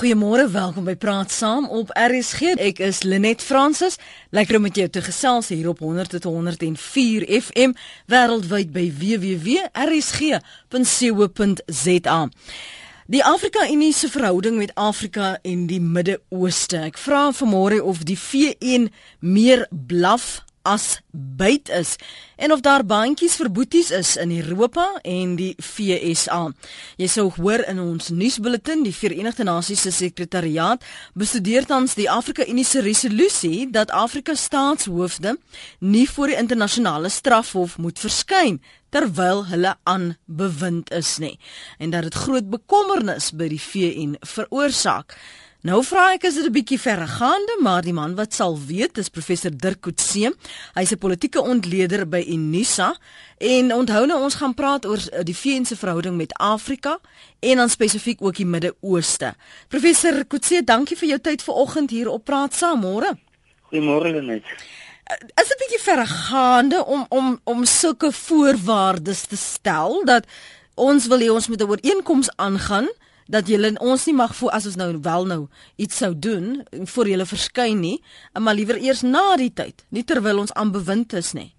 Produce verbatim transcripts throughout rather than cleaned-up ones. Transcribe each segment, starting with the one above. Goeiemôre, welkom by Praat Saam op R S G. Ek is Lynette Francis. Lekker om met jou te gesels hier op honderd tot honderd en vier F M wêreldwyd by w w w punt r s g punt co punt z a. Die Afrika-Unie se verhouding met Afrika en die Midde-Ooste. Ek vra vanmôre of die V een meer blaf as byt is en of daar baantjies vir boeties is in Europa en die V S A. Jy sou hoor in ons nuusbulletin, die Verenigde Nasies se sekretariaat bestudeer tans die Afrika-Unie se resolusie dat Afrika staatshoofde nie voor die internasionale strafhof moet verskyn terwyl hulle aan bewind is nie en dat dit groot bekommernis by die V N veroorsaak. Nou vra ek, is dit 'n bietjie verregaande, maar die man wat sal weet is professor Dirk Coetzee. Hy's 'n politieke ontleder by Unisa en onthou nou, ons gaan praat oor die V N se verhouding met Afrika en dan spesifiek ook die Midde-Ooste. Professor Coetzee, dankie vir jou tyd vanoggend hier op Praat Saam. Môre. Goeiemôre Lenet. Is dit 'n bietjie verregaande om om om sulke voorwaardes te stel dat ons wil hê ons moet 'n ooreenkoms aangaan? Dat julle ons nie mag voor, as ons nou wel nou iets sou doen, voor julle verskyn nie, maar liewer eers na die tyd, nie terwyl ons aan bewind is nie.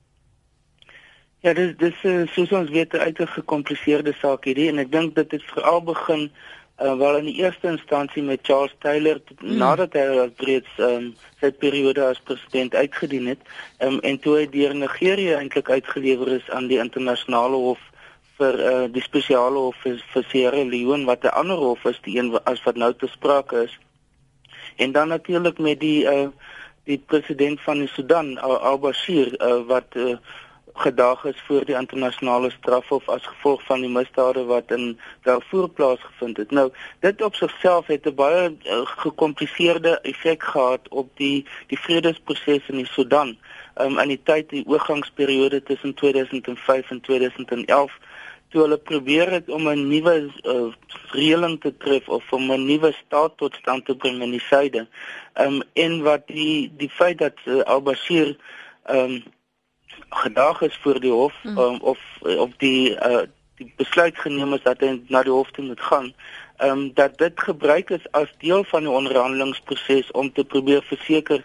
Ja, dis, dis soos ons weet, 'n uiters gecompliseerde saak hierdie, en ek dink dat dit veral begin, uh, wel in die eerste instansie met Charles Taylor, hmm. nadat hy reeds um, sy periode as president uitgedien het, um, en toe hy deur Nigerië eintlik uitgelewer is aan die internasionale hof, vir uh, die spesiale hof vir, vir Sierra Leone, wat 'n ander hof is, die een as wat nou te sprake is. En dan natuurlik met die uh, die president van die Sudan, Al-Bashir, uh, wat uh, gedaag is voor die internasionale strafhof as gevolg van die misdade wat in Darfur plaasgevind het. Nou, dit op sigself het 'n baie uh, gecompliseerde effek gehad op die die vredesproses in die Sudan. Um, in die tyd, die oorgangsperiode tussen tweeduisend vyf en tweeduisend elf, toe hulle probeer het om 'n nuwe uh, reëling te tref of om 'n nuwe staat tot stand te bring in die suide. Um, en wat die die feit dat uh, Al-Bashir um, gedaag is voor die hof mm. um, of of die uh, die besluit geneem is dat hy na die hof toe moet gaan, um, dat dit gebruik is as deel van die onderhandelingsproses om te probeer verseker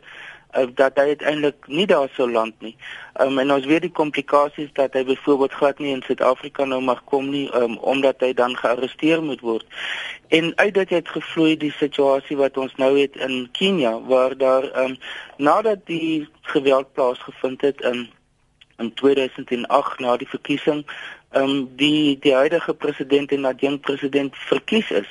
dat hy uiteindelik nie daar sou land nie. Um, en ons weet die komplikasies dat hy byvoorbeeld glad nie in Suid-Afrika nou mag kom nie, um, omdat hy dan gearresteer moet word. En uit dit het gevloei die situasie wat ons nou het in Kenia, waar daar um, nadat die geweld plaasgevind het in, in tweeduisend agt na die verkiesing, Um, die die huidige president en adjunk-president verkies is.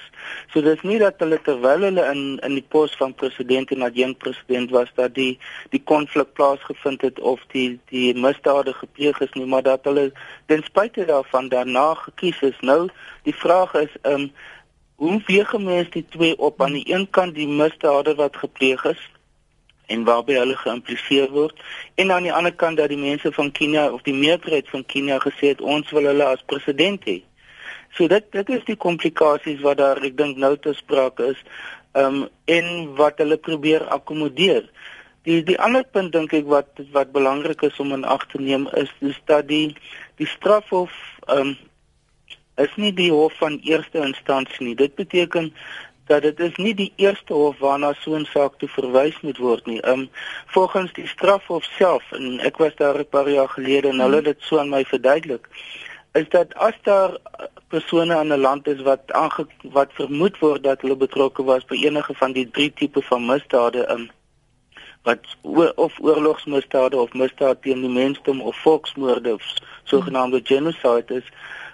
So dit is nie dat hulle terwyl hulle in in die pos van president en adjunk-president was dat die die konflik plaasgevind het of die die misdade gepleeg is nie, maar dat hulle ten spyte daarvan daarna gekies is. Nou die vraag is um hoe weeg mense die twee op? Aan die een kant die misdade wat gepleeg is en waarby hulle geïmpliseer word, en aan die ander kant dat die mense van Kenia of die meerderheid van Kenia gesê het, ons wil hulle as president hê. So dit dit is die komplikasies wat daar, ek dink, nou te sprake is, um, en wat hulle probeer akkommodeer. Die die ander punt dink ek wat wat belangrik is om in ag te neem is, is dat die die strafhof um, is nie die hof van eerste instansie nie. Dit beteken dat dit is nie die eerste hof waarna so 'n saak toe verwys moet word nie. Um, volgens die strafhof self, en ek was daar 'n paar jaar gelede en hulle het dit so aan my verduidelik, is dat as daar persone in 'n land is wat aange, wat vermoed word dat hulle betrokke was by enige van die drie tipe van misdade, um, wat of oorlogsmisdade of misdade teen die mensdom of volksmoorde of sogenaamde genocide is,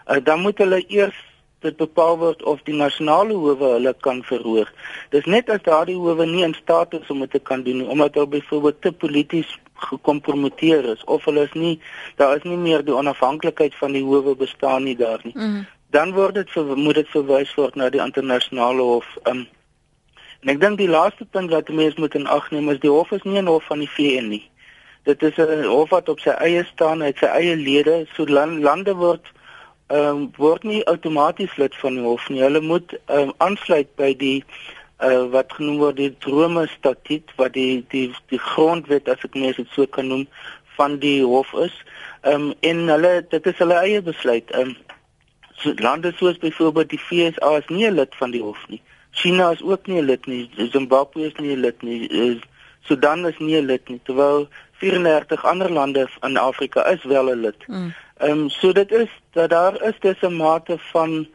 uh, dan moet hulle eers dit bepaal word of die nasionale howe hulle kan verhoor. Dis net as daardie howe nie in staat is om dit te kan doen, omdat hulle byvoorbeeld te polities gekompromiteer is, of hulle is nie, daar is nie meer die onafhanklikheid van die howe bestaan nie daar nie. Mm. Dan word dit, moet dit verwys word na die internasionale hof. Um, en ek dink die laaste punt wat die mens moet in ag neem is, die hof is nie 'n hof van die V N nie. Dit is 'n hof wat op sy eie staan, uit sy eie lede, so land, lande word Um, word nie outomaties lid van die hof nie. Hulle moet um, aansluit by die uh, wat genoem word die Rome Statuut, wat die die die grondwet, as ek mens dit so kan noem, van die hof is. Um, en hulle, dit is hulle eie besluit. Um, so, lande soos byvoorbeeld die V S A is nie lid van die hof nie. China is ook nie 'n lid nie, Zimbabwe is nie 'n lid nie, is, Sudan is nie 'n lid nie, terwyl vierendertig ander lande in Afrika is wel 'n lid. Ehm mm. um, so dit is dat daar is dus 'n mate van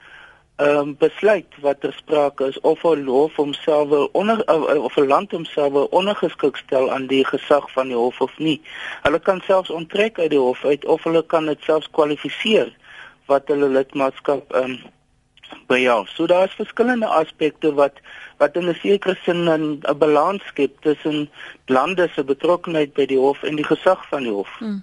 ehm um, besluit wat ter sprake is of 'n hof homself onder of 'n land homself ondergeskik stel aan die gesag van die hof of nie. Hulle kan selfs onttrek uit die hof uit of hulle kan dit selfs kwalifiseer wat hulle lidmaatskap ehm um, behels. So daar is verskillende aspekte wat wat in 'n sekere sin 'n balans skep tussen lande se betrokkeheid by die hof en die gesag van die hof. Hmm.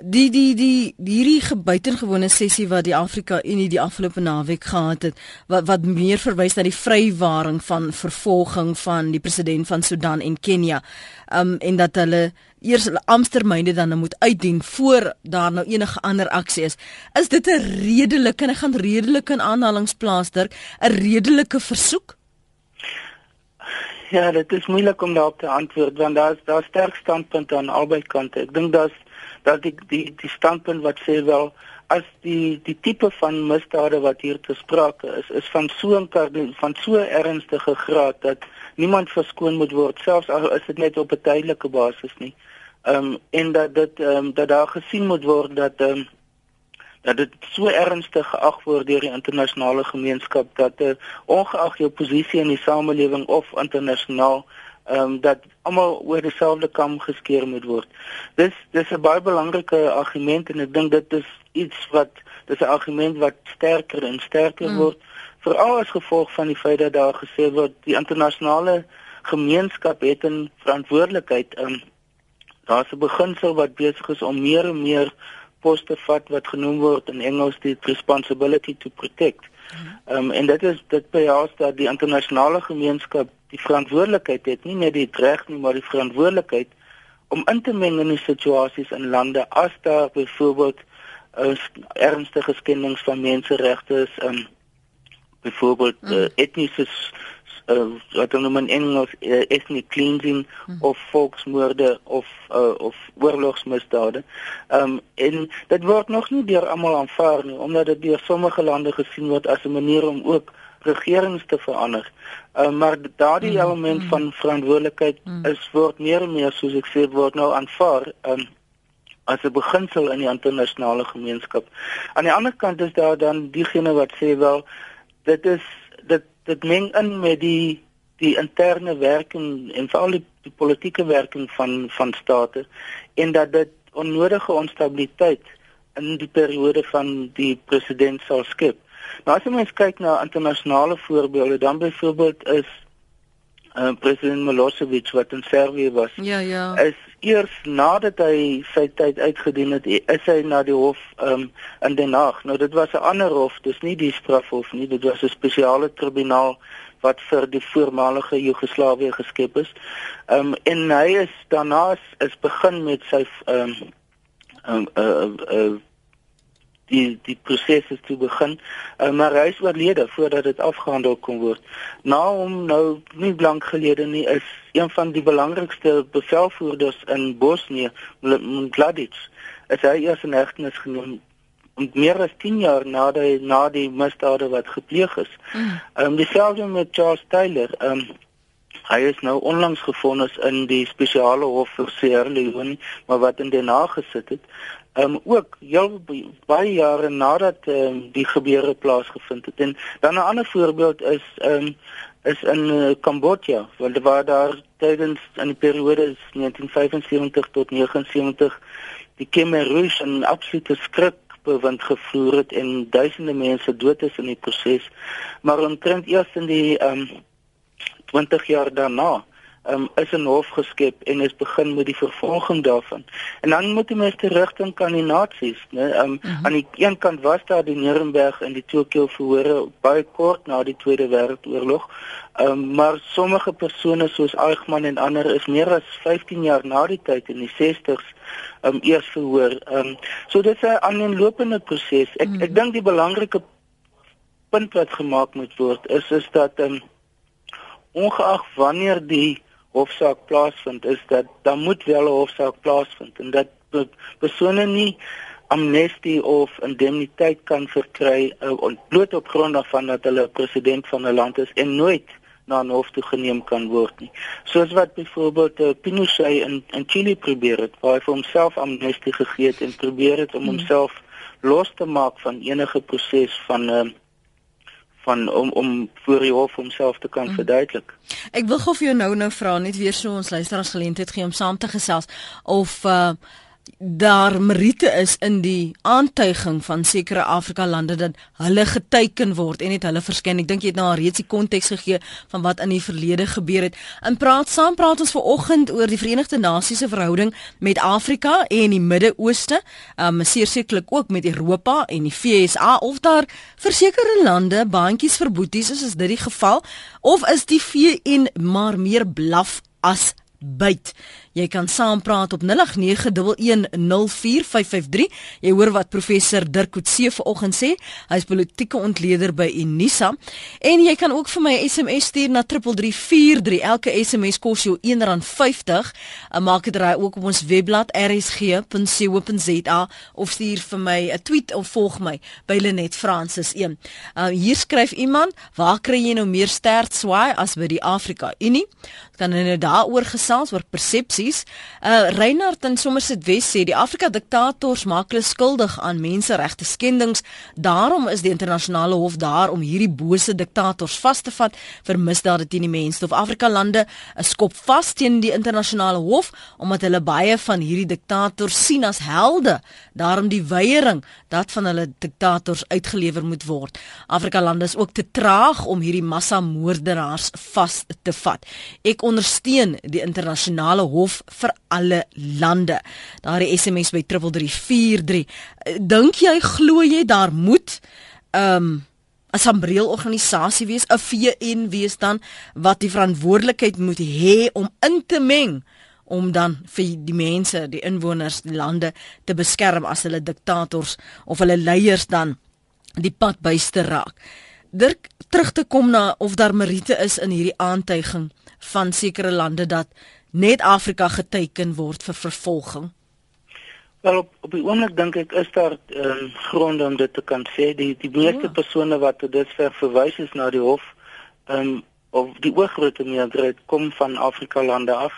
Die die die hierdie buitengewone sessie wat die Afrika-Unie die afgelope naweek gehad het, wat wat meer verwys na die vrywaring van vervolging van die president van Sudan en Kenia, um, en dat hulle eers hulle amptstermyne dan moet uitdien voor daar nou enige ander aksie is. Is dit 'n redelike, en ek gaan redelike in aanhalings plaas, Dirk, 'n redelike versoek? Ja, dit is moeilik om daarop te antwoord, want daar's daar sterk standpunte aan albei kante. Ek dink daar's dat die die die standpunt wat sê wel as die die tipe van misdade wat hier te sprake is is van so 'n van so 'n ernstige graad dat niemand verskoon moet word, selfs al is dit net op 'n tydelike basis nie. Ehm um, en dat dit ehm um, dat daar gesien moet word dat ehm um, dat dit so ernstig geag word deur die internasionale gemeenskap dat uh, ongeag jou posisie in die samelewing of internasionaal ehm um, dat almal oor dieselfde kam geskeer moet word. Dis dis 'n baie belangrike argument en ek dink dit is iets wat dis 'n argument wat sterker en sterker mm. word, veral as gevolg van die feit dat daar gesê word die internasionale gemeenskap het 'n verantwoordelikheid. Ehm um, daar's 'n beginsel wat besig is om meer en meer pos te vat wat genoem word in Engels die responsibility to protect. Ehm um, en dit is dit behels dat die internasionale gemeenskap die verantwoordelikheid het, nie net die reg nie, maar die verantwoordelikheid om in te meng in die situasies in lande as daar byvoorbeeld uh, ernstige skendings van menseregte is, um, byvoorbeeld uh, etniese uh, wat hulle noem in Engels uh, ethnic cleansing mm. of volksmoorde of uh, of oorlogsmisdade. Um, en dit word nog nie deur almal aanvaar nie, omdat dit deur sommige lande gesien word as 'n manier om ook regerings te verander. Uh, maar daardie mm-hmm. element van verantwoordelikheid mm-hmm. is word meer en meer, soos ek sê, word nou aanvaar um, as 'n beginsel in die internasionale gemeenskap. Aan die ander kant is daar dan diegene wat sê wel dit is dit dit meng in met die die interne werking en veral die, die politieke werking van van state en dat dit onnodige onstabiliteit in die periode van die president sal skep. Nou as jy mens kyk na internasionale voorbeelde, dan byvoorbeeld is uh, president Milosevic wat in Servië was. Ja, ja. Is eers nadat hy sy tyd uitgedien het, is hy na die hof um, in Den Haag. Nou dit was 'n ander hof, dis nie die strafhof nie, dit was 'n spesiale tribunaal wat vir die voormalige Joegoslawie geskep is. Ehm um, en hy is daarna is begin met sy ehm um, uh, uh, uh, die die proses is toe begin, uh, maar hy is oorlede voordat dit afgehandel kon word. Na hom nou nie lank gelede nie is een van die belangrikste bevelvoerders in Bosnie, Mladić, is hy eers in hegtenis geneem om meer as tien jaar na die na die misdade wat gepleeg is. Mm. Um, dieselfde met Charles Taylor. Um, Hy is nou onlangs gefonnis in die spesiale hof vir Sierra Leone, maar wat in Den Haag gesit het. Ehm um, ook heel baie jare nadat um, die gebeure plaasgevind het. En dan 'n ander voorbeeld is ehm um, is in uh, Kambodja, want waar daar tydens in die periode negentien vyfensewentig tot negenensewentig die Khmer Rouge 'n absolute skrik bewind gevoer het en duisende mense dood is in die proses. Maar omtrent eers in die ehm um, twintig jaar daarna um, is 'n hof geskep en is begin met die vervolging daarvan. En dan moet die mens terugdink aan die Nasies, né? Um, uh-huh. Aan die een kant was daar die Nuremberg en die Tokio-verhore baie kort na die Tweede Wêreldoorlog. Um, maar sommige persone soos Eichmann en ander is meer as vyftien jaar na die tyd in die sestig's um, eers verhoor. Um, so dit is 'n aaneenlopende proses. Ek uh-huh. ek dink die belangrike punt wat gemaak moet word is is dat um, ongeag wanneer die hofsaak plaasvind, is dat daar moet wel 'n hofsaak plaasvind en dat persone nie amnestie of indemniteit kan verkry uh, bloot op grond daarvan dat hulle president van 'n land is en nooit na een hof toe geneem kan word nie. Soos wat byvoorbeeld uh, Pinochet in, in Chili probeer het, waar hy vir homself amnestie gegee het en probeer het om mm. homself los te maak van enige proses van uh, van om om voor die hof homself te kan mm. verduidelik. Ek wil gou vir jou nou nou vra, net weer so ons luisteraars geleentheid gee om saam te gesels of uh, daar meriete is in die aantuiging van sekere Afrika-lande dat hulle geteiken word en het hulle verskyn. Ek dink jy het nou al reeds die konteks gegee van wat in die verlede gebeur het. En praat saam, praat ons vanoggend oor die Verenigde Nasies se verhouding met Afrika en die Midde-Ooste, um, seer sekerlik ook met Europa en die V S A, of daar vir sekere lande baantjies verboeties is, is dit die geval, of is die V N maar meer blaf as byt. Jy kan saampraat op nul agt nege een een nul vier vyf vyf drie. Jy hoor wat professor Dirk Coetzee vanoggend sê. Hy is politieke ontleder by Unisa. En jy kan ook vir my S M S stuur na drie drie drie vier drie. Elke S M S kos jou een rand vyftig. Maak dit raai ook op ons webblad r s g punt co punt z a of stuur vir my 'n tweet of volg my by Lynette Francis een. Uh, hier skryf iemand, waar kry jy nou meer stert swaai as by die Afrika-Unie? Kan jy nou daaroor gesels oor persepsie? Uh, Reinhard in Somerset West sê die Afrika-diktators maak hulle skuldig aan menseregte skendings. Daarom is die internasionale hof daar om hierdie bose diktators vas te vat vir misdade teen die mens. Of Afrika-lande skop vas teen die internasionale hof omdat hulle baie van hierdie diktators sien as helde. Daarom die weiering dat van hulle diktators uitgelewer moet word. Afrika-lande is ook te traag om hierdie massamoordenaars vas te vat. Ek ondersteun die internasionale hof vir alle lande. Daar is S M S by drie drie drie vier drie. Dink jy, glo jy, daar moet 'n um, samreelorganisasie wees, 'n V N wees dan, wat die verantwoordelikheid moet hê om in te meng, om dan vir die mense, die inwoners, die lande te beskerm as hulle diktators of hulle leiers dan die pad buis te raak. Dirk, terug te kom na of daar meriete is in hierdie aantuiging van sekere lande dat net Afrika geteken word vir vervolging? Wel, op, op die oomblik dink ek is daar um, gronde om dit te kan sê. Die, die meeste ja. persone wat tot dusver verwys is na die hof, um, of die oorgrote meerderheid kom van Afrika lande af.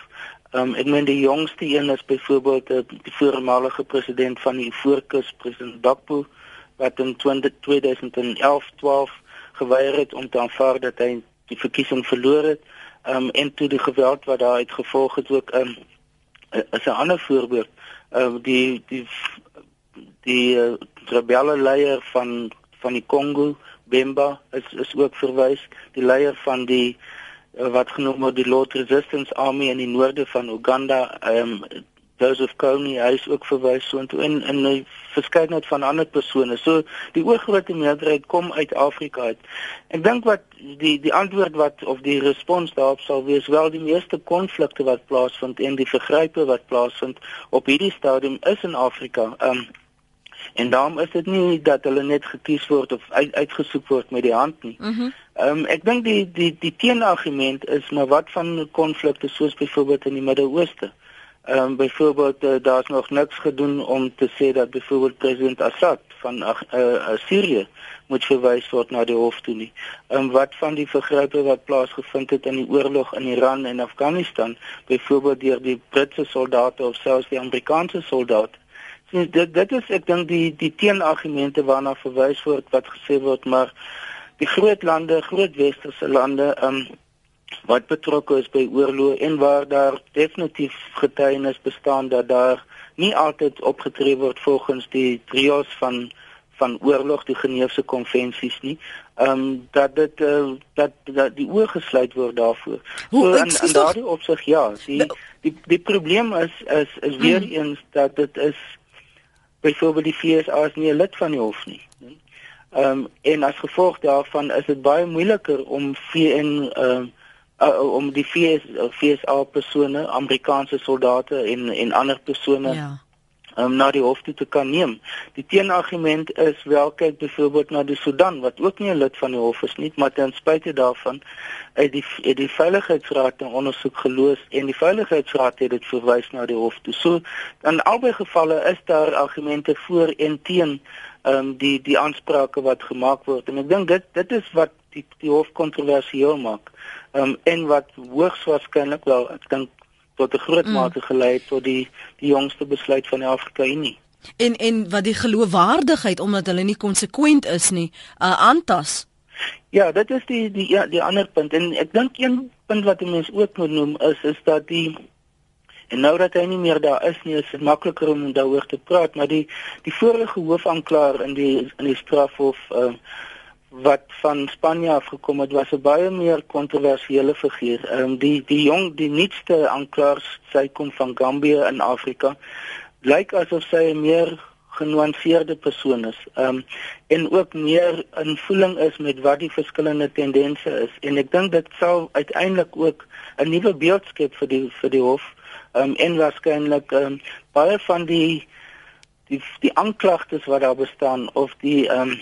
Um, ek meen die jongste een is byvoorbeeld uh, die voormalige president van die Ivoorkus, president Bakbo, wat in twintig elf twaalf geweier het om te aanvaar dat hy die verkiesing verloor het. Um, en toe die geweld wat daaruit gevolg het ook um, is 'n ander voorbeeld. Um, die die die uh, rebelle leier van van die Kongo, Bemba, is is ook verwys. Die leier van die uh, wat genoem word die Lord Resistance Army in die noorde van Uganda, um, Joseph Kony, hy is ook verwys so en in 'n verskeidenheid van ander persone. So die oorgrote meerderheid kom uit Afrika uit. Ek dink wat die die antwoord wat of die respons daarop sal wees, wel die meeste konflikte wat plaasvind en die vergrype wat plaasvind op hierdie stadium is in Afrika. Um, en daarom is dit nie dat hulle net gekies word of uit, uitgesoek word met die hand nie. Mm-hmm. Um, ek dink die die die teenargument is maar wat van konflikte soos byvoorbeeld in die Midde-Ooste. Um, bijvoorbeeld, uh, daar is nog niks gedoen om te sê dat bijvoorbeeld president Assad van uh, uh, Syrië moet verwys word na die hof toe nie. Um, wat van die vergrype wat plaasgevind het in die oorlog in Iran en Afghanistan, bijvoorbeeld deur die Britse soldate of selfs die Amerikaanse soldate. So, dit, dit is, ek dink, die, die teenargumente waarna verwys word, wat gesê word, maar die groot lande, groot westerse lande, um, wat betrokke is by oorlog en waar daar definitief getuienis bestaan dat daar nie altyd opgetree word volgens die trios van van oorlog, die Geneefse konvensies nie, um, dat dit uh, dat dat die oor gesluit word daarvoor. Hoe so, in, in daardie opsig ja, die die die probleem is is is weer hmm. eens dat dit is byvoorbeeld die V S A is nie 'n lid van die hof nie. Um, en as gevolg daarvan is dit baie moeiliker om V N um, Uh, om die V S A persone, Amerikaanse soldate en en ander persone ja. um, na die hof toe te kan neem. Die teenargument is wel, kyk byvoorbeeld na die Sudan, wat ook nie 'n lid van die hof is nie, maar ten spyte daarvan het die het die Veiligheidsraad 'n ondersoek geloods en die Veiligheidsraad het dit verwys na die hof toe. So in albei gevalle is daar argumente voor en teen um, die die aansprake wat gemaak word. En ek dink dit dit is wat die die hof kontroversieel maak. Um, en wat hoogstwaarschijnlijk wel, ik denk, tot een groot mm. mate geleid tot die, die jongste besluit van de Afrika-Unie. En, en wat die geloofwaardigheid, omdat hulle nie consequent is nie, uh, aantas? Ja, dat is die, die, ja, die ander punt. En ek denk een punt wat die mens ook moet noem is, is dat die, en nou dat hy nie meer daar is nie, is het makkelijker om daarover te praat, maar die, die vorige hoofaanklaer in die, in die strafhof, uh, wat van Spanje afgekom het, was een baie meer controversiële figuur. Um, die, die jong, die nuutste aanklaers, sy kom van Gambië in Afrika, lyk asof sy een meer genuanceerde persoon is, um, en ook meer in voeling is met wat die verskillende tendense is. En ek dink dit sal uiteindelik ook een nieuwe beeld skep vir die, vir die hof, um, en waarskynlik um, baie van die, die, die aanklagtes wat daar bestaan, of die... Um,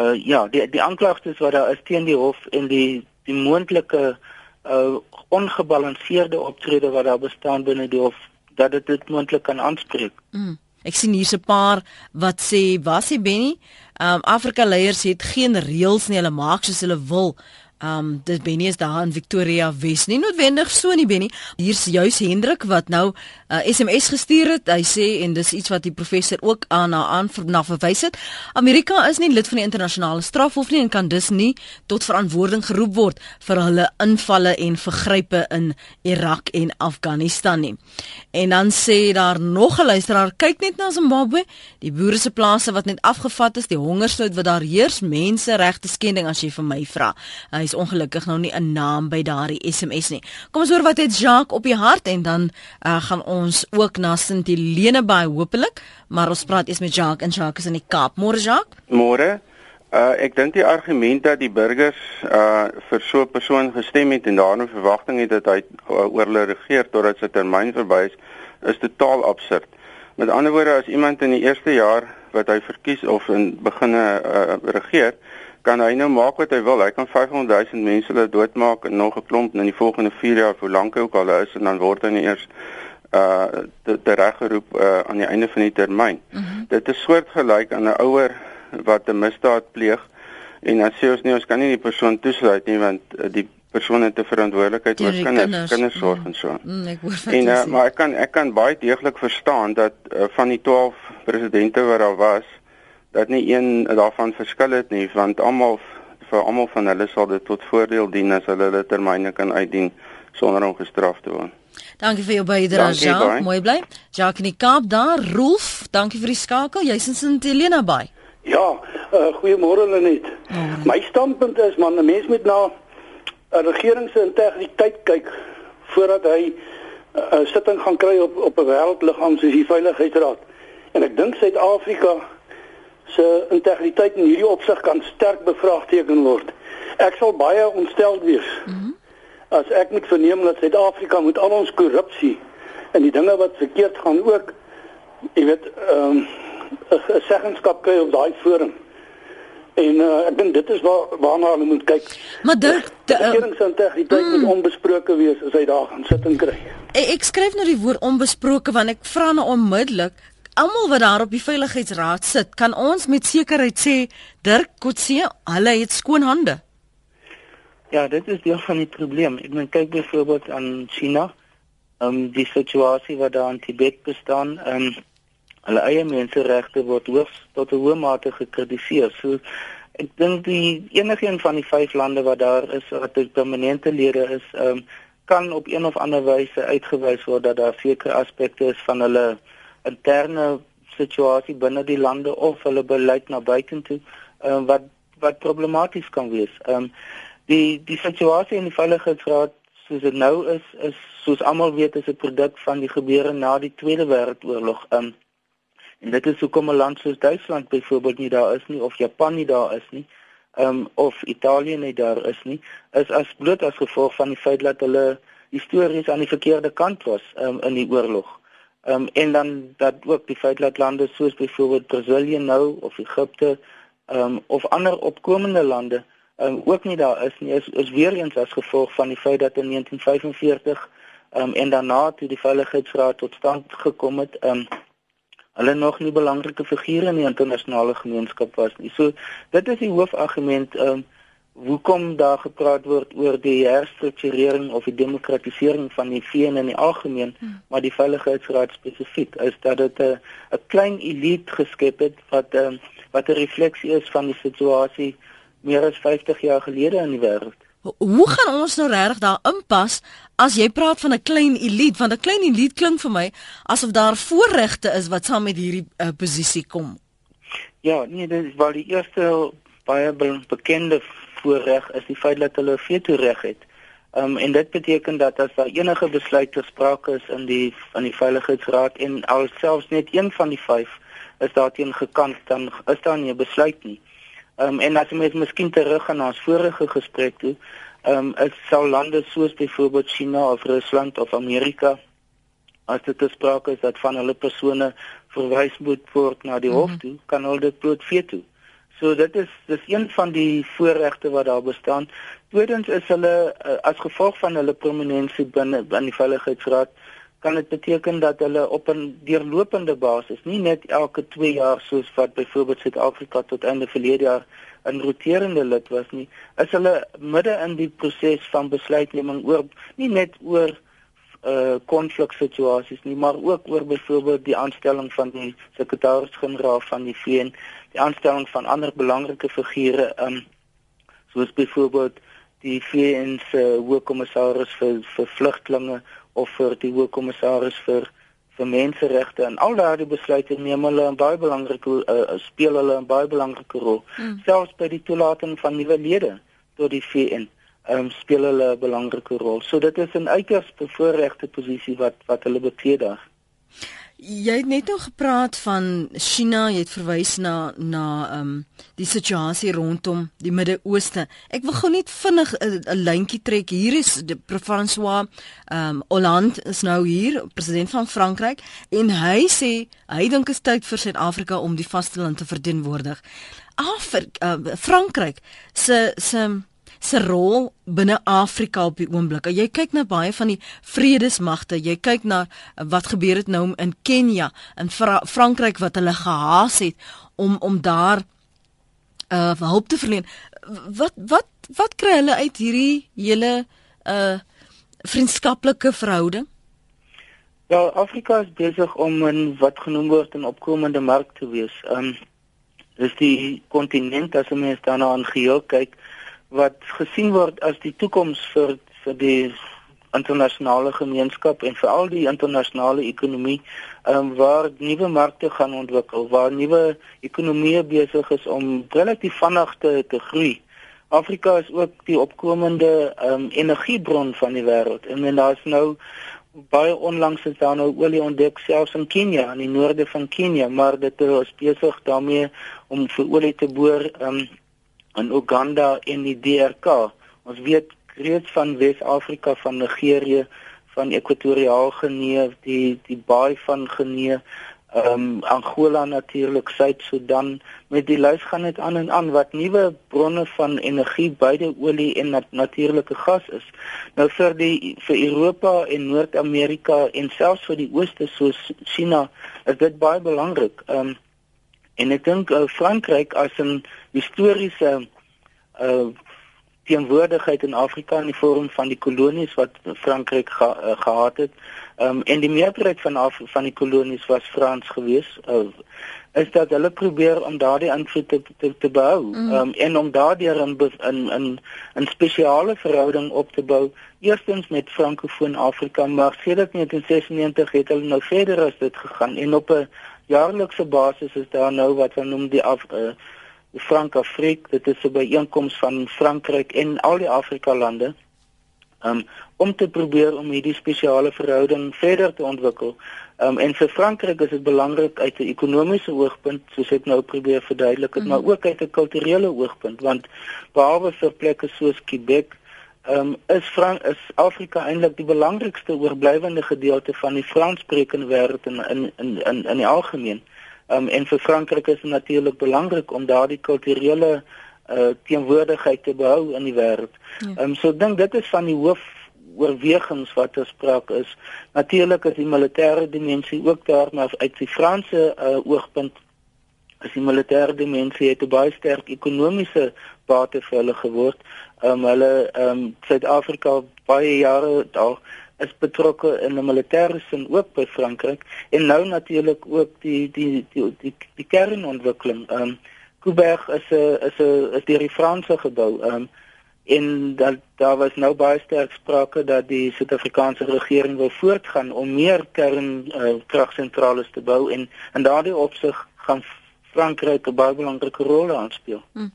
Uh, ja, die, die aanklagtes wat daar is teen die hof en die, die moontlike uh, ongebalanceerde optrede wat daar bestaan binnen die hof, dat het dit moontlik kan aanspreek. Mm. Ek sien hier so paar wat sê, wat sê Benny, um, Afrika-leiers het geen reëls nie, hulle maak soos hulle wil. Um, dus Benny is daar in Victoria West, nie noodwendig so nie Benny. Hier is juist Hendrik wat nou uh, S M S gestuur het, hy sê, en dis iets wat die professor ook aan aan, aan na verwys het, Amerika is nie lid van die internasionale strafhof nie en kan dus nie tot verantwoording geroep word vir hulle invalle en vergrype in Irak en Afghanistan nie. En dan sê daar nog 'n luisteraar, kyk net na Zimbabwe, die boere se plase wat net afgevat is, die hongersnood wat daar heers, menseregte skending as jy vir my vra. Hy is ongelukkig nou nie 'n naam by daardie S M S nie. Kom ons hoor wat het Jacques op die hart en dan uh, gaan ons ook na Sint-Helene by hopelik, maar ons praat eers met Jacques en Jacques is in die Kaap. Môre Jacques? Môre. Uh, ek dink die argument dat die burgers uh, vir so 'n persoon gestem het en daarom verwagting het dat hy uh, oor hulle regeer totdat sy termyn verby is, is totaal absurd. Met ander woorde, as iemand in die eerste jaar wat hy verkies of in beginne uh, regeer, kan hy nou maak wat hy wil, hy kan vyfhonderdduisend mense hulle doodmaak en nog 'n klomp in die volgende vier jaar, hoe lank hy ook al is, en dan word hy nie eers uh, tereg geroep uh, aan die einde van die termyn. Mm-hmm. Dit is soortgelyk aan 'n ouer wat 'n misdaad pleeg, en dan sê ons nie, ons kan nie die persoon toesluit nie, want die persoon het 'n verantwoordelikheid oor kinders, kindersorg en so. Mm, ek en, uh, maar ek kan, ek kan baie deeglik verstaan dat uh, van die twaalf presidente wat daar was, dat nie een daarvan verskil het nie, want almal vir almal van hulle sal dit tot voordeel dien as hulle hulle termyne kan uitdien sonder om gestraf te word. Dankie vir jou bydrae, Jacques. Mooi bly. Jacques in die Kaap daar, Rolf, dankie vir die skakel. Jy's in Sint-Helena Bay. Ja, uh, goeiemôre Lynette. Oh. My standpunt is man, 'n mens moet na 'n regering se integriteit kyk voordat hy 'n uh, sitting gaan kry op op 'n wêreldliggaam soos die Veiligheidsraad. En ek dink Suid-Afrika se integriteit in hierdie opsig kan sterk bevraagteken word. Ek sal baie ontsteld wees mm-hmm. as ek moet verneem dat Suid-Afrika met al ons korrupsie en die dinge wat verkeerd gaan ook, jy weet, 'n um, seggenskap kry op daai forum. En uh, ek dink dit is waar, waarna hulle moet kyk. Maar Dirk, die regeringsintegriteit mm, moet onbesproke wees as hy daar gaan sit en kry. Ek skryf nou die woord onbesproke want ek vra nou onmiddellik, almal wat daar op die Veiligheidsraad sit, kan ons met sekerheid sê, Dirk Coetzee, hulle het skoon hande? Ja, dit is deel van die probleem. Ek men kyk byvoorbeeld aan China, um, die situasie wat daar in Tibet bestaan, um, hulle eie menseregte word hoogs tot 'n hoë mate gekritiseer. So, ek dink die enigeen van die vyf lande wat daar is, wat die permanente lede is, um, kan op een of ander wyse uitgewys word dat daar sekere aspekte is van hulle interne situasie binne die lande of hulle beleid na buitentoe uh, wat wat problematies kan wees. Um, die die situasie in die Veiligheidsraad soos dit nou is is soos almal weet is 'n produk van die gebeure na die Tweede Wêreldoorlog. Um, en dit is hoekom 'n land soos Duitsland byvoorbeeld nie daar is nie of Japan nie daar is nie um, of Italië nie daar is nie is as bloot as gevolg van die feit dat hulle histories aan die verkeerde kant was um, in die oorlog. Um, en dan dat ook die feit dat lande soos byvoorbeeld Brazilië nou of Egypte um, of ander opkomende lande um, ook nie daar is nie, is, is weer eens as gevolg van die feit dat in negentien vyfenveertig um, en daarna toe die Veiligheidsraad tot stand gekom het, um, hulle nog nie belangrike figure in die internasionale gemeenskap was nie. So dit is die hoofargument um, hoekom daar gepraat word oor die herstrukturering of die democratisering van die V N in die algemeen, hmm. maar die Veiligheidsraad spesifiek, is dat dit 'n uh, klein elite geskep het wat uh, wat 'n refleksie is van die situasie meer as vyftig jaar gelede in die wêreld. Hoe gaan ons nou regtig daar inpas as jy praat van 'n klein elite? Want 'n klein elite klink vir my asof daar voorregte is wat saam met hierdie uh, posisie kom. Ja, nee, dit is wel die eerste baie bekende voorreg is die feit dat hulle vetoreg het. Um, en dit beteken dat as daar enige besluit ter sprake is in die van die Veiligheidsraad en alselfs net een van die vyf is daarteen gekant, dan is daar nie 'n besluit nie. Um, en as mens miskien terug gaan na ons vorige gesprek toe, um, is sal lande soos byvoorbeeld China of Rusland of Amerika, as dit ter sprake is dat van hulle persone verwys moet word na die hof toe, kan hulle dit bloot veto. So dit is dis een van die voorregte wat daar bestaan. Tweedens is hulle as gevolg van hulle prominensie binne in die Veiligheidsraad kan dit beteken dat hulle op 'n deurlopende basis, nie net elke twee jaar soos wat byvoorbeeld Suid-Afrika tot einde verlede jaar 'n roterende lid was nie, is hulle midde in die proses van besluitneming oor nie net oor uh konfliksituasies nie, maar ook oor byvoorbeeld die aanstelling van die sekretaris-generaal van die V N, die aanstelling van ander belangrike figure, um soos byvoorbeeld die V N se hoogkommissaris vir vir vlugtelinge of vir die hoogkommissaris vir vir menseregte. En al daardie besluite neem hulle 'n baie belangrike uh, speel hulle 'n baie belangrike rol, mm. selfs by die toelating van nuwe lede tot die V N. Um, speel hulle 'n belangrike rol. So dit is 'n uiters bevoorregte posisie wat wat hulle bekleed daar. Jy het net nou gepraat van China, jy het verwys na na ehm um, die situasie rondom die Midde-Ooste. Ek wil gou net vinnig 'n uh, lyntjie trek. Hier is de François ehm um, Hollande is nou hier, president van Frankryk, en hy sê hy dink is tyd vir Suid-Afrika om die vasteland te verteenwoordig. Afrika uh, Frankryk se se se rol binne Afrika op die oomblik. Jy kyk na baie van die vredesmagte, jy kyk na wat gebeur het nou in Kenia, in Fra- Frankryk wat hulle gehaas het om om daar uh, hulp te verleen. Wat wat wat kry hulle uit hierdie hele uh, vriendskaplike verhouding? Ja, Afrika is besig om 'n wat genoem word 'n opkomende mark te wees. Um, dis die kontinent as mense daarna aan geheel kyk, wat gesien word as die toekoms vir vir die internasionale gemeenskap en veral die internasionale ekonomie, um, waar nuwe markte gaan ontwikkel, waar nuwe ekonomieë besig is om relatief vinnig te, te groei. Afrika is ook die opkomende um, energiebron van die wêreld. En men daar's nou baie onlangs is daar nou olie ontdek selfs in Kenia, in die noorde van Kenia, maar dit is besig daarmee om vir olie te boor um, in Uganda en die D R K. Ons weet reeds van Wes-Afrika, van Nigerië, van Ekwatoriaal Guinea, die die baai van Guinea, um, Angola natuurlik, Suid-Sudan. Met die lys gaan dit aan en aan wat nuwe bronne van energie, beide olie en nat natuurlike gas is. Nou vir die vir Europa en Noord-Amerika en selfs vir die ooste soos China is dit baie belangrik. Um, En ek dink uh, Frankryk as 'n historiese uh, teenwoordigheid in Afrika in die vorm van die kolonies wat Frankryk ge, uh, gehad het, um, en die meerderheid van Af van die kolonies was Frans geweest, uh, is dat hulle probeer om daardie invloed te, te, te behou, mm. um, en om daardeur 'n 'n 'n spesiale verhouding op te bou, eerstens met frankofoon Afrika, maar sedert negentien sesennegentig het hulle nou verder as dit gegaan en op 'n jaarlikse basis is daar nou wat hulle noem die Af, uh, Frank-Afrika. Dit is 'n byeenkoms van Frankryk en al die Afrika lande um, om te probeer om hierdie spesiale verhouding verder te ontwikkel. Um, en vir Frankryk is dit belangrik uit 'n ekonomiese oogpunt, soos ek nou probeer verduidelik het, mm. maar ook uit 'n kulturele oogpunt, want behalwe vir plekke soos Quebec, um, is, Frank, is Afrika eintlik die belangrikste oorblywende gedeelte van die Franssprekende wêreld in in in in, in die algemeen. Um, en vir Frankryk is dit natuurlik belangrik om daardie kulturele uh, teenwoordigheid te behou in die wêreld. Ja. Um, so ek dink dit is van die hoof oorwegings wat ter sprake is. Natuurlik is die militêre dimensie ook daar, maar uit die Franse uh, oogpunt Dus die militaire dimensie het 'n baie sterk ekonomiese bate vir hulle geword. Um, hulle um, Suid-Afrika baie jare al is betrokke in 'n militêre sin ook by Frankryk en nou natuurlik ook die die die die, die kernontwikkeling. Um, Kuiberg is 'n is 'n is deur die Franse gebou. Um, en dat daar was nou baie sterk sprake dat die Suid-Afrikaanse regering wil voortgaan om meer kernkragsentrales uh, te bou en in daardie opsig gaan Frankryk 'n baie belangrike rol aanspeel. Hm.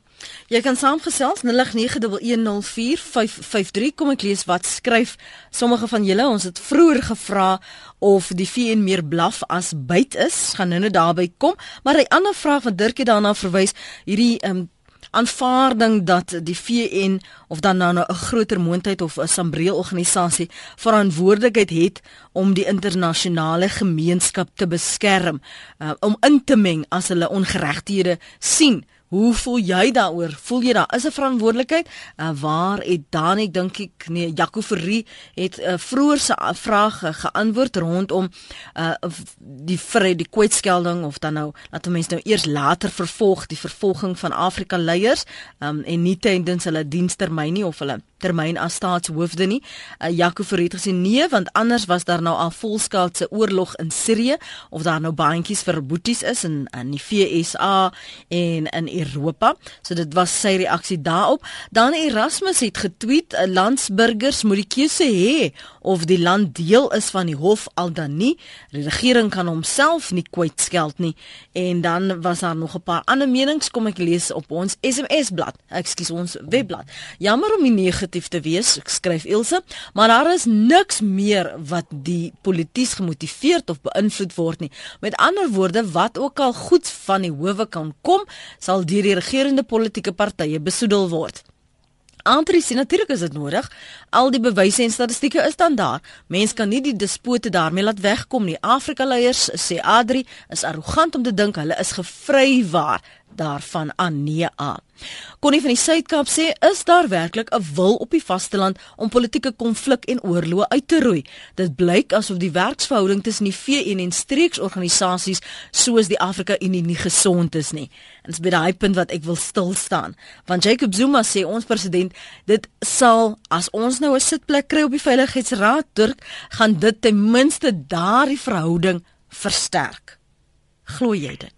Jy kan saamgesels nul agt nege een nul vier vyf vyf drie. Kom ek lees wat skryf sommige van julle. Ons het vroeër gevra of die V N meer blaf as byt is. Gaan nou net daarby kom, maar 'n ander vraag wat Dirkie daarna verwys, hierdie um, aanvaarding dat die V N of dan nou 'n groter moondheid of 'n sambreel organisasie verantwoordelikheid het om die internasionale gemeenskap te beskerm, uh, om in te meng as hulle ongeregtighede sien. Hoe voel jy daaroor? Voel jy daar is 'n verantwoordelikheid? Uh, waar het dan ek dink ek nee, Jaco Ferrie het uh, vroeër se vraag geantwoord rondom uh, die vry die kwytskelding of dan nou laat mense nou eers later vervolg die vervolging van Afrika leiers um, en nie tydens hulle dienstermyn nie of hulle termyn as staatshoofde nie. Uh, Jaco Ferrie het gesê nee, want anders was daar nou al volskaalse oorlog in Syrië of daar nou baantjies vir boeties is in in die V S A en in Europa. So dit was sy reaksie daarop. Dan Erasmus het getweet, landsburgers moet die keuse hê of die land deel is van die hof al dan nie. Die regering kan homself nie kwytskeld nie. En dan was daar nog 'n paar ander menings. Kom ek lees op ons S M S-blad. Ekskuus, ons webblad. Jammer om nie negatief te wees, ek skryf Ilse, maar daar is niks meer wat die polities gemotiveerd of beïnvloed word nie. Met ander woorde, wat ook al goed van die howe kan kom, sal deur die regerende politieke partye besoedel word. Antrie sê natuurlik is dit nodig. Al die bewyse en statistieke is dan daar. Mens kan nie die despote daarmee laat wegkom nie. Afrika-leiers, sê Adri, is arrogant om te dink hulle is gevrywaar daarvan aan nee aan. Connie van die Suid-Kaap sê, is daar werklik 'n wil op die vasteland om politieke konflik en oorloë uit te roei? Dit blyk asof die werksverhouding tussen die V N en streeksorganisasies soos die Afrika-Unie nie gesond is nie. En dit is by daai punt wat ek wil stil staan. Want Jacob Zuma sê, ons president, dit sal, as ons nou 'n sitplek kry op die Veiligheidsraad, Turk, gaan dit ten minste daardie verhouding versterk. Glo jy dit?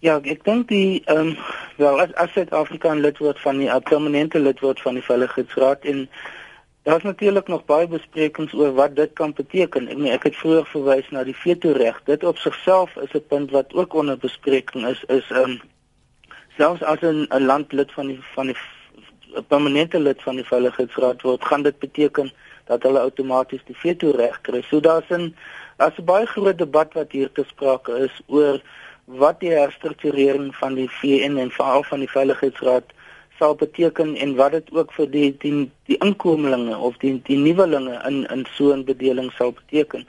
Ja, ek dink die ehm um, wel as, as Suid-Afrika 'n lid word van die uh, permanente lid word van die Veiligheidsraad en daar's natuurlik nog baie besprekings oor wat dit kan beteken. Ek meen ek het vroeër verwys na die vetoreg. Dit op sigself is 'n punt wat ook onder bespreking is is ehm um, selfs as 'n 'n land lid van die van die permanente lid van die Veiligheidsraad word, gaan dit beteken dat hulle outomaties die vetoreg kry. So daar's 'n daar's 'n baie groot debat wat hier te sprake is oor wat die herstrukturering van die V N en veral van die Veiligheidsraad sal beteken en wat dit ook vir die die, die inkomelinge of die die nuwelinge in in so 'n bedeling sal beteken.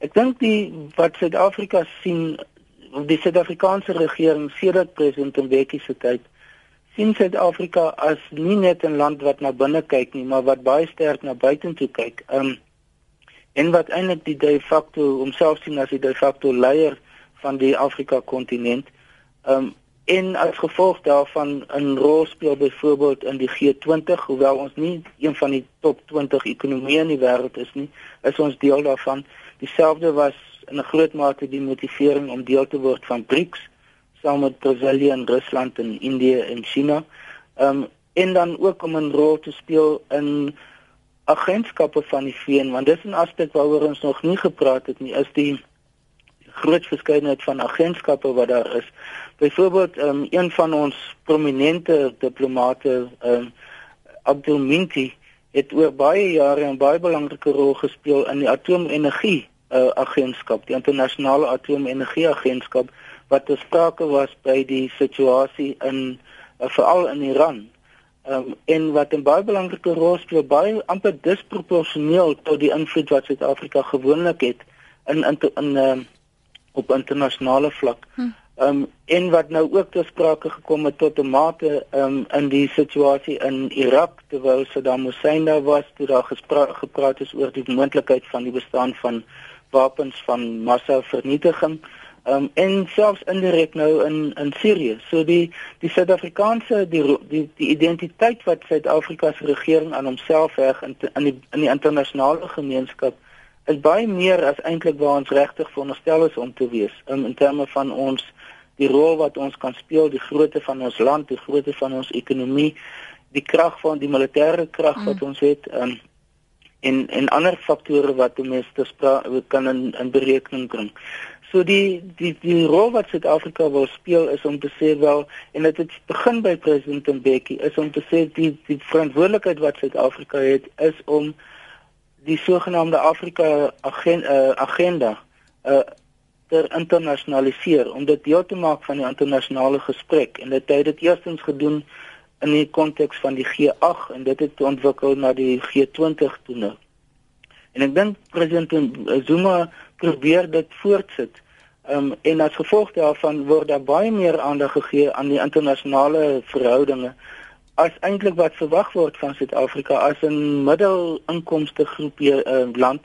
Ek dink die wat Suid-Afrika sien, die Suid-Afrikaanse regering sedert president Mbeki se tyd, sien Suid-Afrika as nie net 'n land wat na binne kyk nie, maar wat baie sterk na buitentoe kyk. Um, en wat eintlik die de facto homself sien as die de facto leier van die Afrika-kontinent um, en as gevolg daarvan 'n rol speel byvoorbeeld in die G twintig, hoewel ons nie een van die top twintig ekonomieë in die wêreld is nie, is ons deel daarvan. Dieselfde was in 'n groot mate die motivering om deel te word van BRICS, saam met Brazilië en Rusland en Indië en China, um, en dan ook om 'n rol te speel in agentskappe van die V N, want dis 'n aspek waaroor ons nog nie gepraat het nie, is die groot verskeidenheid van agentskappe wat daar is. Byvoorbeeld um, een van ons prominente diplomate, um, Abdul Minty, het oor baie jare 'n baie belangrike rol gespeel in die atoomenergie uh, agentskap, die internasionale atoomenergie agentskap wat besprake was by die situasie in uh, veral in Iran. Um, en wat 'n baie belangrike rol speel, baie amper disproporsioneel tot die invloed wat Suid-Afrika gewoonlik het in in, in um, op internasionale vlak. Hm. Um, en wat nou ook ter sprake gekom het tot 'n mate um, in die situasie in Irak, terwyl Saddam Hussein daar was, toe daar gepraat is oor die moontlikheid van die bestaan van wapens van massavernietiging. Um, en zelfs indirect nou in, in Syrië. So die die Suid-Afrikaanse die, die die identiteit wat Suid-Afrika se regering aan homself heg in in die in die internasionale gemeenskap is baie meer as eintlik waar ons regtig veronderstel is om te wees. Um, in terme van ons die rol wat ons kan speel, die grootte van ons land, die grootte van ons ekonomie, die krag van die militêre krag wat ons het, um, en en ander faktore wat mense kan in, in berekening bring. So die die die rol wat Suid-Afrika wil speel is om te sê wel, en dit begin by president Mbeki, is om te sê die die verantwoordelikheid wat Suid-Afrika het is om die sogenaamde Afrika agenda, uh, agenda uh, te internasionaliseer, om dit deel te maak van die internasionale gesprek. En dit het dit eerstens gedoen in die konteks van die G agt en dit het ontwikkel na die G twintig toe nou. En ek dink president Zuma probeer dit voortsit. Um, en as gevolg daarvan word daar baie meer aandag gegee aan die internasionale verhoudinge as eintlik wat verwag word van Suid-Afrika as 'n middelinkomste groep hier, uh, land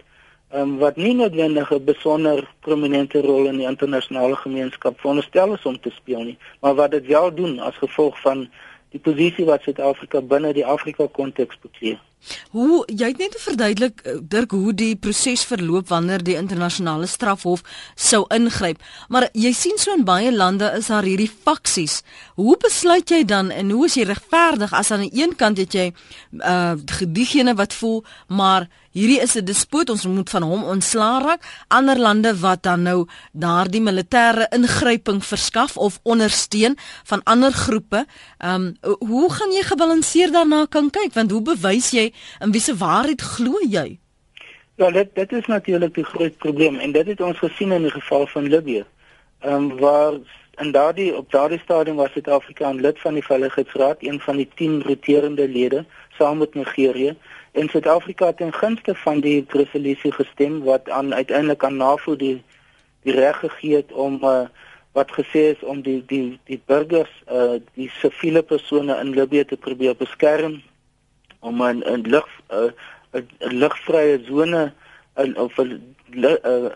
um, wat nie noodwendig 'n besonder prominente rol in die internasionale gemeenskap veronderstel is om te speel nie, maar wat dit wel doen as gevolg van die posisie wat Suid-Afrika binne die Afrika konteks beklee. Hoe, jy het net verduidelik, Dirk, hoe die proses verloop wanneer die internasionale strafhof sou ingryp, maar jy sien so in baie lande is daar hierdie faksies. Hoe besluit jy dan en hoe is jy regverdig as aan die een kant het jy uh, diegene wat voel, maar hierdie is 'n dispuut, ons moet van hom ontslaa raak, ander lande wat dan nou daardie militêre ingryping verskaf of ondersteun van ander groepe, um, hoe gaan jy gebalanseerd daarna kan kyk, want hoe bewys jy en wiese waarheid glo jy? Ja, dit, dit is natuurlijk die groot probleem en dit het ons gesien in die geval van Libië. Um, waar in daardie, op daardie stadium was Suid-Afrika 'n lid van die Veiligheidsraad, een van die tien roterende lede, saam met Nigerië. En Suid-Afrika het ten gunste van die resolusie gestem wat aan uiteindelik aan NAVO die, die reg gegee het om uh, wat gesê is om die, die, die burgers, uh, die siviele persone in Libië te probeer beskerm om 'n 'n lig 'n uh, ligvrye sone uh, of 'n uh, uh,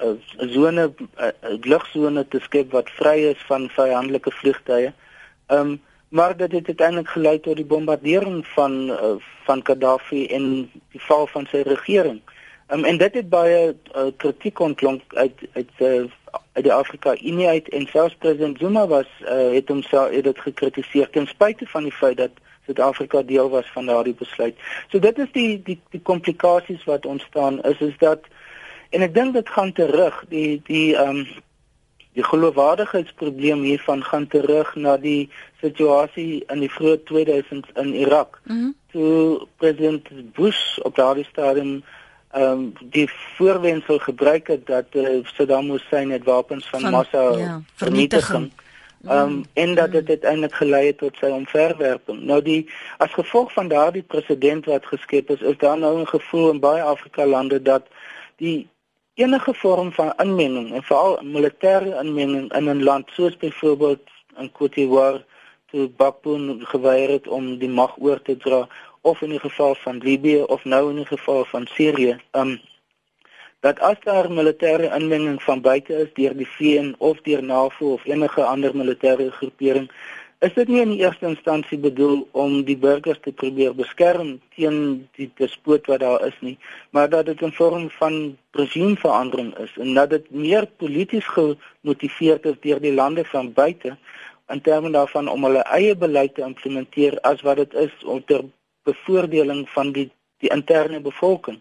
sone 'n uh, ligsone te skep wat vry is van vyandelike vliegtye. Um, maar dit het uiteindelik gelei tot die bombardering van uh, van Gaddafi en die val van sy regering. Um, en dit het baie uh, kritiek ontlonk uit uit uh, uit die Afrika-Unie uit en selfs president Zuma was uh, het homself het dit gekritiseer ten spyte van die feit dat Suid-Afrika deel was van daardie besluit. So dit is die die die komplikasies wat ontstaan is is dat en ek dink dit gaan terug die die ehm um, die geloofwaardigheidsprobleem hiervan gaan terug na die situasie in die vroeë tweeduisends in Irak. Mm-hmm. Toe president Bush op daardie stadium ehm um, die voorwendsel gebruik het dat uh, Saddam Hussein het wapens van, van massa ja, vernietiging Um, en dat dit uiteindelik gelei het tot sy omverwerping. Nou die, as gevolg van daardie presedent wat geskep is, is daar nou 'n gevoel in baie Afrika lande dat die enige vorm van inmenging, en veral militêre inmenging in 'n land soos byvoorbeeld in Côte d'Ivoire, toe Bakboun geweier het om die mag oor te dra, of in die geval van Libië, of nou in die geval van Syrië, um, dat as daar militêre inmenging van buite is deur die V N of deur NAVO of enige ander militêre groepering, is dit nie in die eerste instansie bedoel om die burgers te probeer beskerm teen die dispuut wat daar is nie, maar dat dit 'n vorm van regimeverandering is en dat dit meer polities gemotiveerd is deur die lande van buite in terme daarvan om hulle eie beleid te implementeer as wat dit is om ter bevoordeling van die die interne bevolking.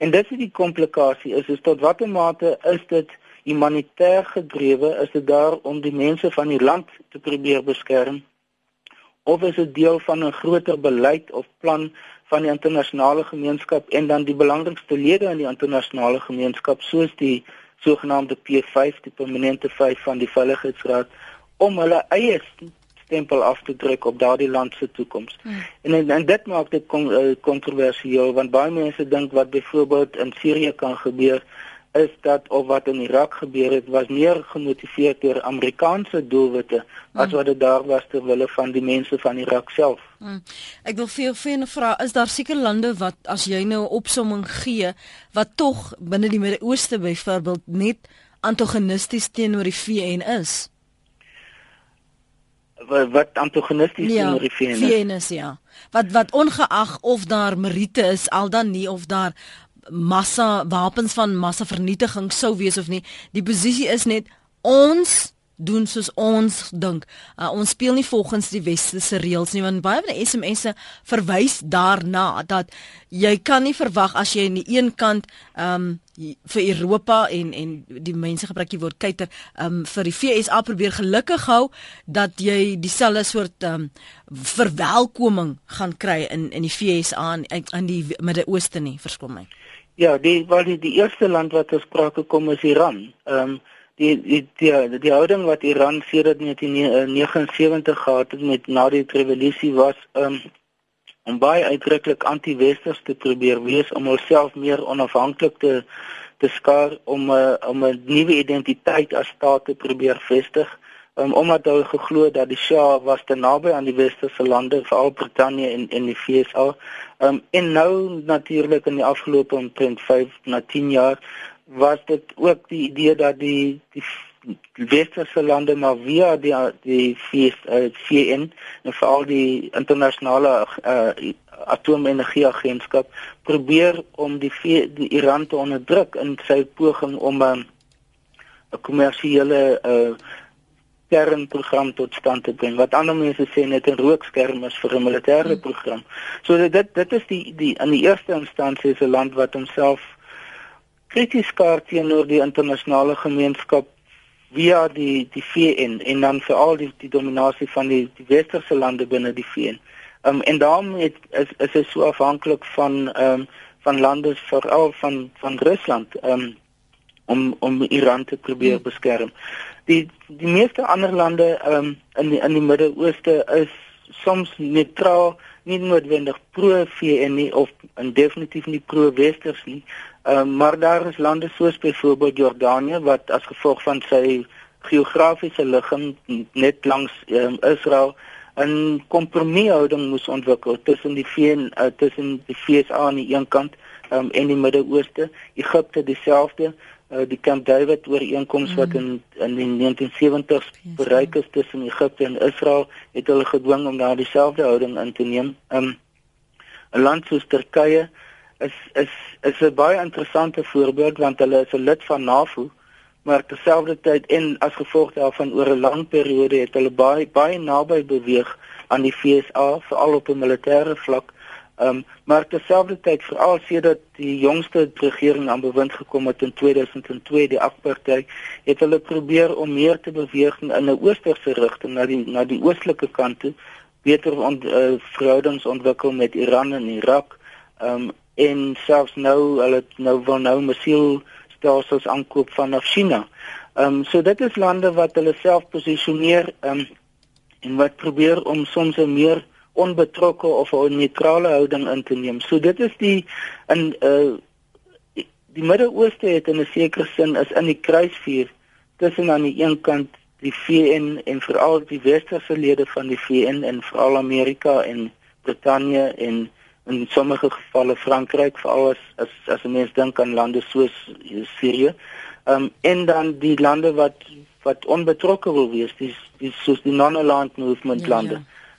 En dit is die komplikasie is, is tot watter mate is dit humanitêr gedrewe, is dit daar om die mense van die land te probeer beskerm, of is dit deel van 'n groter beleid of plan van die internasionale gemeenskap en dan die belangrikste lede in die internasionale gemeenskap, soos die sogenaamde P vyf, die permanente vyf van die Veiligheidsraad, om hulle eie stempel af te druk op daardie land se toekoms. Hmm. En en dit maak dit kon, uh, kontroversieel want baie mense dink wat byvoorbeeld in Syrië kan gebeur is dat of wat in Irak gebeur het was meer gemotiveer deur Amerikaanse doelwitte hmm. as wat dit daar was ter wille van die mense van Irak self. Hmm. Ek wil vir jou vinnig vra, is daar seker lande wat as jy nou 'n opsomming gee wat tog binne die Midde-Ooste byvoorbeeld net antagonisties teenoor die V N is? Wat, wat antagonisties ja, teenoor die V N is? V N is, ja. Wat, wat ongeag of daar meriete is, al dan nie, of daar massa wapens van massavernietiging sou wees of nie, die posisie is net, ons doen soos ons dink. Uh, ons speel nie volgens die westerse reëls nie, want baie van die S M S'e verwys daarna dat jy kan nie verwag as jy aan die een kant um, vir Europa en, en die mense gebruik die woord kuiter, um, vir die V S A probeer gelukkig hou, dat jy dieselfde soort um, verwelkoming gaan kry in, in die V S A en in die Midde-Ooste nie, verskom my. Ja, die, die, die eerste land wat ter sprake kom is Iran. Um, Die, die, die, die houding wat Iran sedert negentien negenenzeventig gehad het met na die revolusie was um, om baie uitdruklik anti-westers te probeer wees, om onsself meer onafhanklik te, te skaar, om, uh, om 'n nuwe identiteit as staat te probeer vestig, um, omdat hulle geglo dat die Shah was te naby aan die westerse lande, veral Brittanje en, en die V S A. Um, en nou natuurlik in die afgelope omtrent vyf na tien jaar, was dit ook die idee dat die, die westerse lande maar via die, die V N en vooral die internationale uh, atoomenergieagentskap probeer om die, die Iran te onderdruk in sy poging om 'n um, kommersiële uh, kernprogram tot stand te bring, wat ander mense sê net 'n rookskerm is vir 'n militêre hmm. program. So dit, dit is die, die, in die eerste instansie is 'n land wat homself krities skaar teenoor die internasionale gemeenskap via die, die V N en dan veral die, die dominasie van die, die westerse lande binne die V N. Um, en daarom het, is, is het so afhankelijk van, um, van lande, vooral van, van Rusland, um, om, om Iran te probeer beskerm. Die, die meeste ander lande um, in die, in die Midde-Ooste is soms neutraal, nie noodwendig pro-V N nie, of definitief nie pro-Westers nie, uh, maar daar is lande soos byvoorbeeld Jordanië, wat as gevolg van sy geografiese ligging net langs um, Israel, 'n kompromiehouding moes ontwikkel tussen die V N, uh, tussen die V S A aan die een kant um, en die Midde-Ooste, Egypte dieselfde, Uh, die Camp David ooreenkoms mm. wat in, in die negentien seventies bereik is tussen Egypte en Israel, het hulle gedwing om daar dieselfde houding in te neem. 'n um, land soos Turkye is is is 'n baie interessante voorbeeld, want hulle is 'n lid van NAVO, maar terselfdertyd en as gevolg daarvan oor 'n lang periode het hulle baie baie naby beweeg aan die V S A, veral op 'n militêre vlak. Um, maar terselfdertyd, veral sedert die jongste regering aan bewind gekom het in tweeduisend twee, die AK-party, het hulle probeer om meer te beweeg in 'n oosterse rigting, na die na die oostelike kant toe, beter ont, uh, verhoudings ontwikkel met Iran en Irak, um, en selfs nou hulle nou wil nou missielstelsels aankoop vanaf China. Um, so dit is lande wat hulle self posisioneer um, en wat probeer om soms 'n meer onbetrokke of 'n neutrale houding in te neem. So dit is die in uh, die Midde-Ooste het in 'n sekere sin is in die kruisvuur tussen aan die een kant die V N en veral die westerse lede van die V N en veral Amerika en Brittanje en in sommige gevalle Frankryk, veral as as as 'n mens dink aan lande soos Syrië. Um, en dan die lande wat wat onbetrokke wil wees, die, die soos die non-aligned movement lande.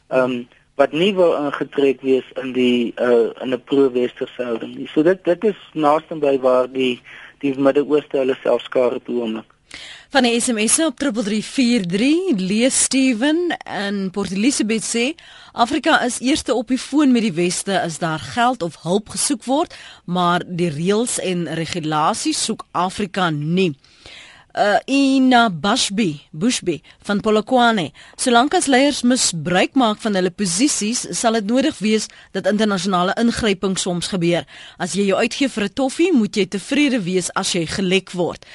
Ja, ja. Um, wat nie wil ingetrek wees in die uh, in 'n pro-westerse houding nie. So dit dit is naastenby waar die die Midde-Ooste hulle self skare toe omlik. Van die S M S'e op drie drie vier drie lees Steven in Port Elizabeth sê Afrika is eerste op die foon met die Weste as daar geld of hulp gesoek word, maar die reëls en regulasies soek Afrika nie. Uh, Ina Bushby, Bushby van Polokwane. Solank as leiers misbruik maak van hulle posisies, sal dit nodig wees dat internasionale ingryping soms gebeur. As jy jou uitgee vir 'n toffie, moet jy tevrede wees as jy gelek word.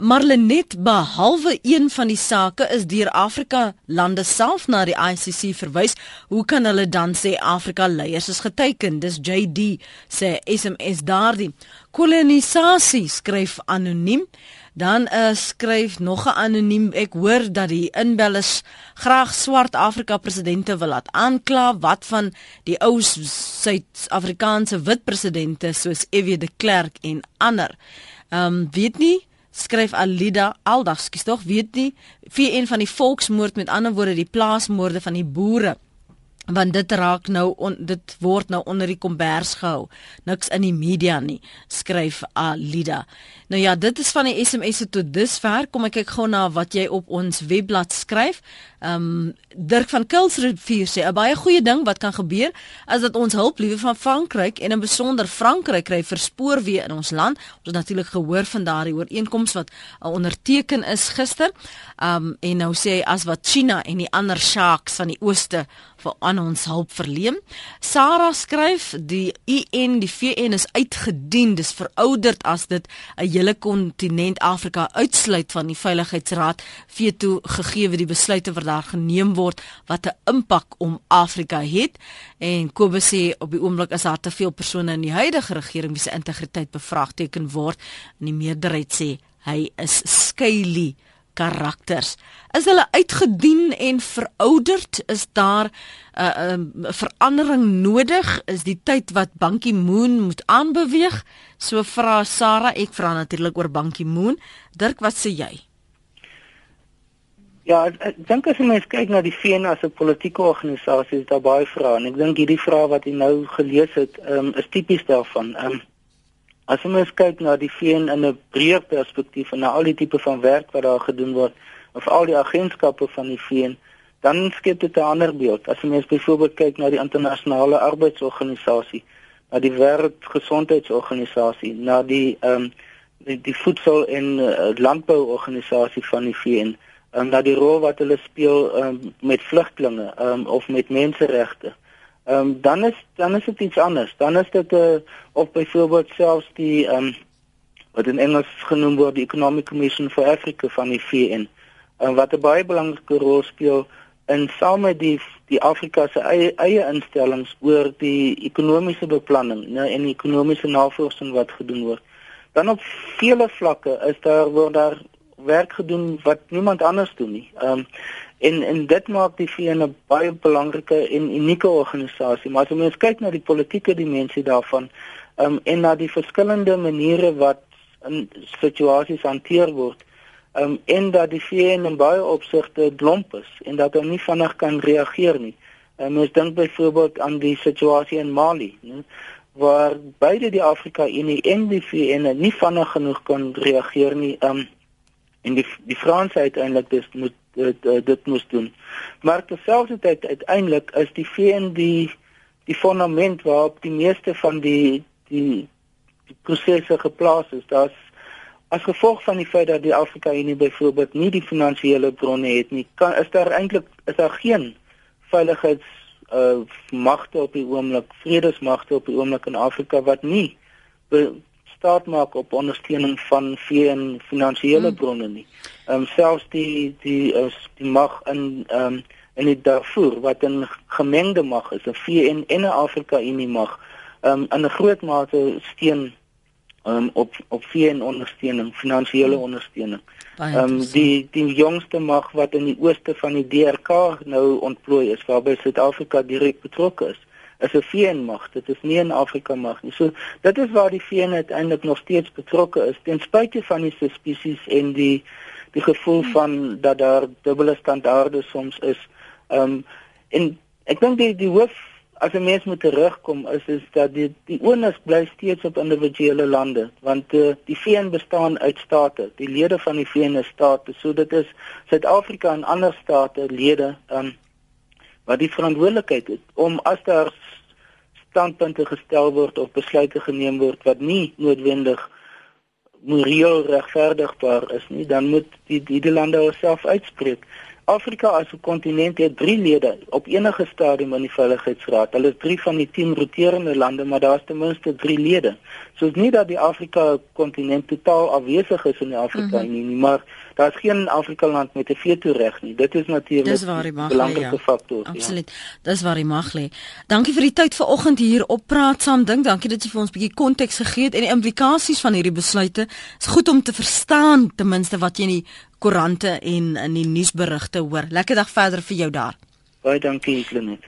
Maar Lynette, behalwe een van die sake is deur Afrika lande self na die I C C verwys, hoe kan hulle dan sê Afrika leiers is geteiken? Dis J D sê S M S daardie. Kolonisasie skryf anoniem. Dan uh, skryf nog 'n anoniem, ek hoor dat die inbellers graag swart Afrika-presidente wil laat aankla, wat van die ou Suid-Afrikaanse wit presidente soos E W de Klerk en ander. Um, weet nie, skryf Alida Aldags, kies toch, weet nie, vir een van die volksmoord, met ander woorde die plaasmoorde van die boere, want dit raak nou, on, dit word nou onder die kombers gehou, niks in die media nie, skryf Alida. Nou ja, dit is van die sms'e tot dusver, kom ek kyk gou na wat jy op ons webblad skryf. um, Dirk van Kilsrivier sê, 'n baie goeie ding wat kan gebeur, is dat ons hulpliewe van Frankryk, en in besonder Frankryk, kry verspoor weer in ons land. Ons het natuurlik gehoor van daardie ooreenkoms wat uh, onderteken is gister, um, en nou sê, as wat China en die ander sharks van die ooste, vir aan ons hulp verleen. Sarah skryf, die U N, die V N is uitgedien, dis verouderd as dit 'n hele kontinent Afrika uitsluit van die Veiligheidsraad, veto gegee die besluite wat daar geneem word, wat 'n impak om Afrika het. En Kobe sê, op die oomblik is daar te veel persone in die huidige regering wie se integriteit bevraagteken word, en die meerderheid sê, hy is skylie karakters. Is hulle uitgedien en verouderd? Is daar uh, um, verandering nodig? Is die tyd wat Ban Ki-moon moet aanbeweeg? So vra Sarah, ek vra natuurlik oor Ban Ki-moon. Dirk, wat sê jy? Ja, ek, ek dink as mens kyk na die V N as 'n politieke organisasie, is daar baie vrae. En ek dink hierdie vrae wat jy nou gelees het, um, is tipies daarvan. Um, As mens kyk na die V N in 'n breër perspektief en na al die tipe van werk wat daar gedoen word, of al die agentskappe van die V N, dan skep dit 'n ander beeld. As mens byvoorbeeld kyk na die internasionale arbeidsorganisasie, na die wêreldgesondheidsorganisasie, na die ehm um, die, die voedsel- en uh, landbouorganisasie van die V N, um, na die rol wat hulle speel um, met vlugtelinge um, of met menseregte. Um, dan is dan is dit iets anders. Dan is dit uh, of byvoorbeeld selfs die um, wat in Engels genoem word die Economic Commission for Africa van die V N, um, wat 'n baie belangrike rol speel in saam met die die Afrika se eie, eie instellings oor die ekonomiese beplanning, nou, en die ekonomiese navorsing wat gedoen word. Dan op vele vlakke is daar word daar werk gedoen wat niemand anders doen nie. Um, En, en dit maak die V N 'n baie belangrike en unieke organisasie. Maar as mens kyk na die politieke dimensie daarvan, um, en na die verskillende maniere wat in situasies hanteer word, um, en dat die V N in baie opsigte lomp is, en dat hy nie vinnig kan reageer nie. Um, mens dink byvoorbeeld aan die situasie in Mali, nie, waar beide die Afrika-Unie en die V N nie vinnig genoeg kan reageer nie, um, en die, die Franse uiteindelik dus moet Dit, dit moes doen. Maar terselfdertyd uiteindelik is die V N die die fondament waarop die meeste van die die, die prosesse geplaas is. Daar's as gevolg van die feit dat die Afrika-Unie byvoorbeeld nie die finansiële bronne het nie, kan is daar eintlik is daar geen veiligheids uh, magte op die oomblik, vredesmagte op die oomblik in Afrika wat nie staat maak op ondersteuning van V N finansiële bronne nie. Um, selfs die die die mag in um, in die Darfur wat 'n gemengde mag is, 'n V N en 'n Afrika-Unie mag, um, in 'n groot mate steun um, op op V N ondersteuning, finansiële hmm. ondersteuning. Um, die die jongste mag wat in die ooste van die D R K nou ontplooi is, waarby Suid-Afrika direk betrokke is, is 'n V N-mag, dit is nie 'n Afrika-mag nie. So, dit is waar die V N uiteindelik nog steeds betrokke is, ten spyte van die suspiciëns en die, die gevoel van dat daar dubbele standaarde soms is. Um, en ek dink die, die hoof, as 'n mens moet terugkom, is, is dat die, die onus bly steeds op individuele lande, want uh, die V N bestaan uit state, die lede van die V N is state, so dit is Suid-Afrika en ander state lede, um, wat die verantwoordelikheid het, om as daar standpunte gestel word of besluite geneem word wat nie noodwendig moreel regverdigbaar is nie, dan moet die, die, die lande self uitspreek. Afrika as 'n kontinent het drie lede op enige stadium in die Veiligheidsraad. Hulle is drie van die tien roterende lande, maar daar is ten minste drie lede. So is nie dat die Afrika-kontinent totaal afwesig is in die Afrika-Unie nie, maar daar is geen Afrika-land met 'n veto-reg nie. Dit is natuurlik 'n belangrike faktor. Absoluut, dis waar die mag lê. Dankie vir die tyd vanoggend hier op Praat Saam Dink. Dankie dat jy vir ons 'n bietjie konteks gegee het en die implikasies van hierdie besluite. Is goed om te verstaan ten minste wat jy in die koerante en in die nuusberigte hoor. Lekker dag verder vir jou daar. Baie dankie, Lynette.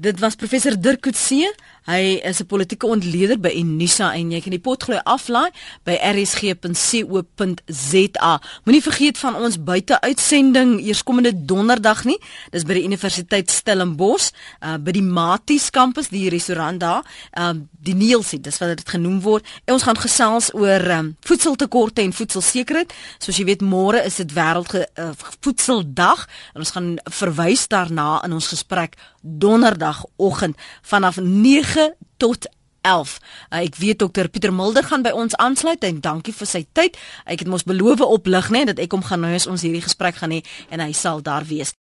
Dit was professor Dirk Coetzee. Hy is 'n politieke ontleder by Unisa en jy kan die potgooi aflaai by r s g punt co punt z a. Moenie vergeet van ons buiteuitsending eerskomende donderdag nie. Dis by die Universiteit Stellenbosch, uh, by die Maties kampus, die restaurant daar, uh, die Neelsie, dis wat dit genoem word. En ons gaan gesels oor um, voedseltekorte en voedselsekerheid. Soos jy weet, môre is dit wêreld uh, voedseldag en ons gaan verwys daarna in ons gesprek donderdagoggend vanaf nege tot elf. Uh, ek weet dokter Pieter Mulder gaan by ons aansluit en dankie vir sy tyd. Ek het mos beloof oplig, né, dat ek hom gaan nou as ons hierdie gesprek gaan hê en hy sal daar wees.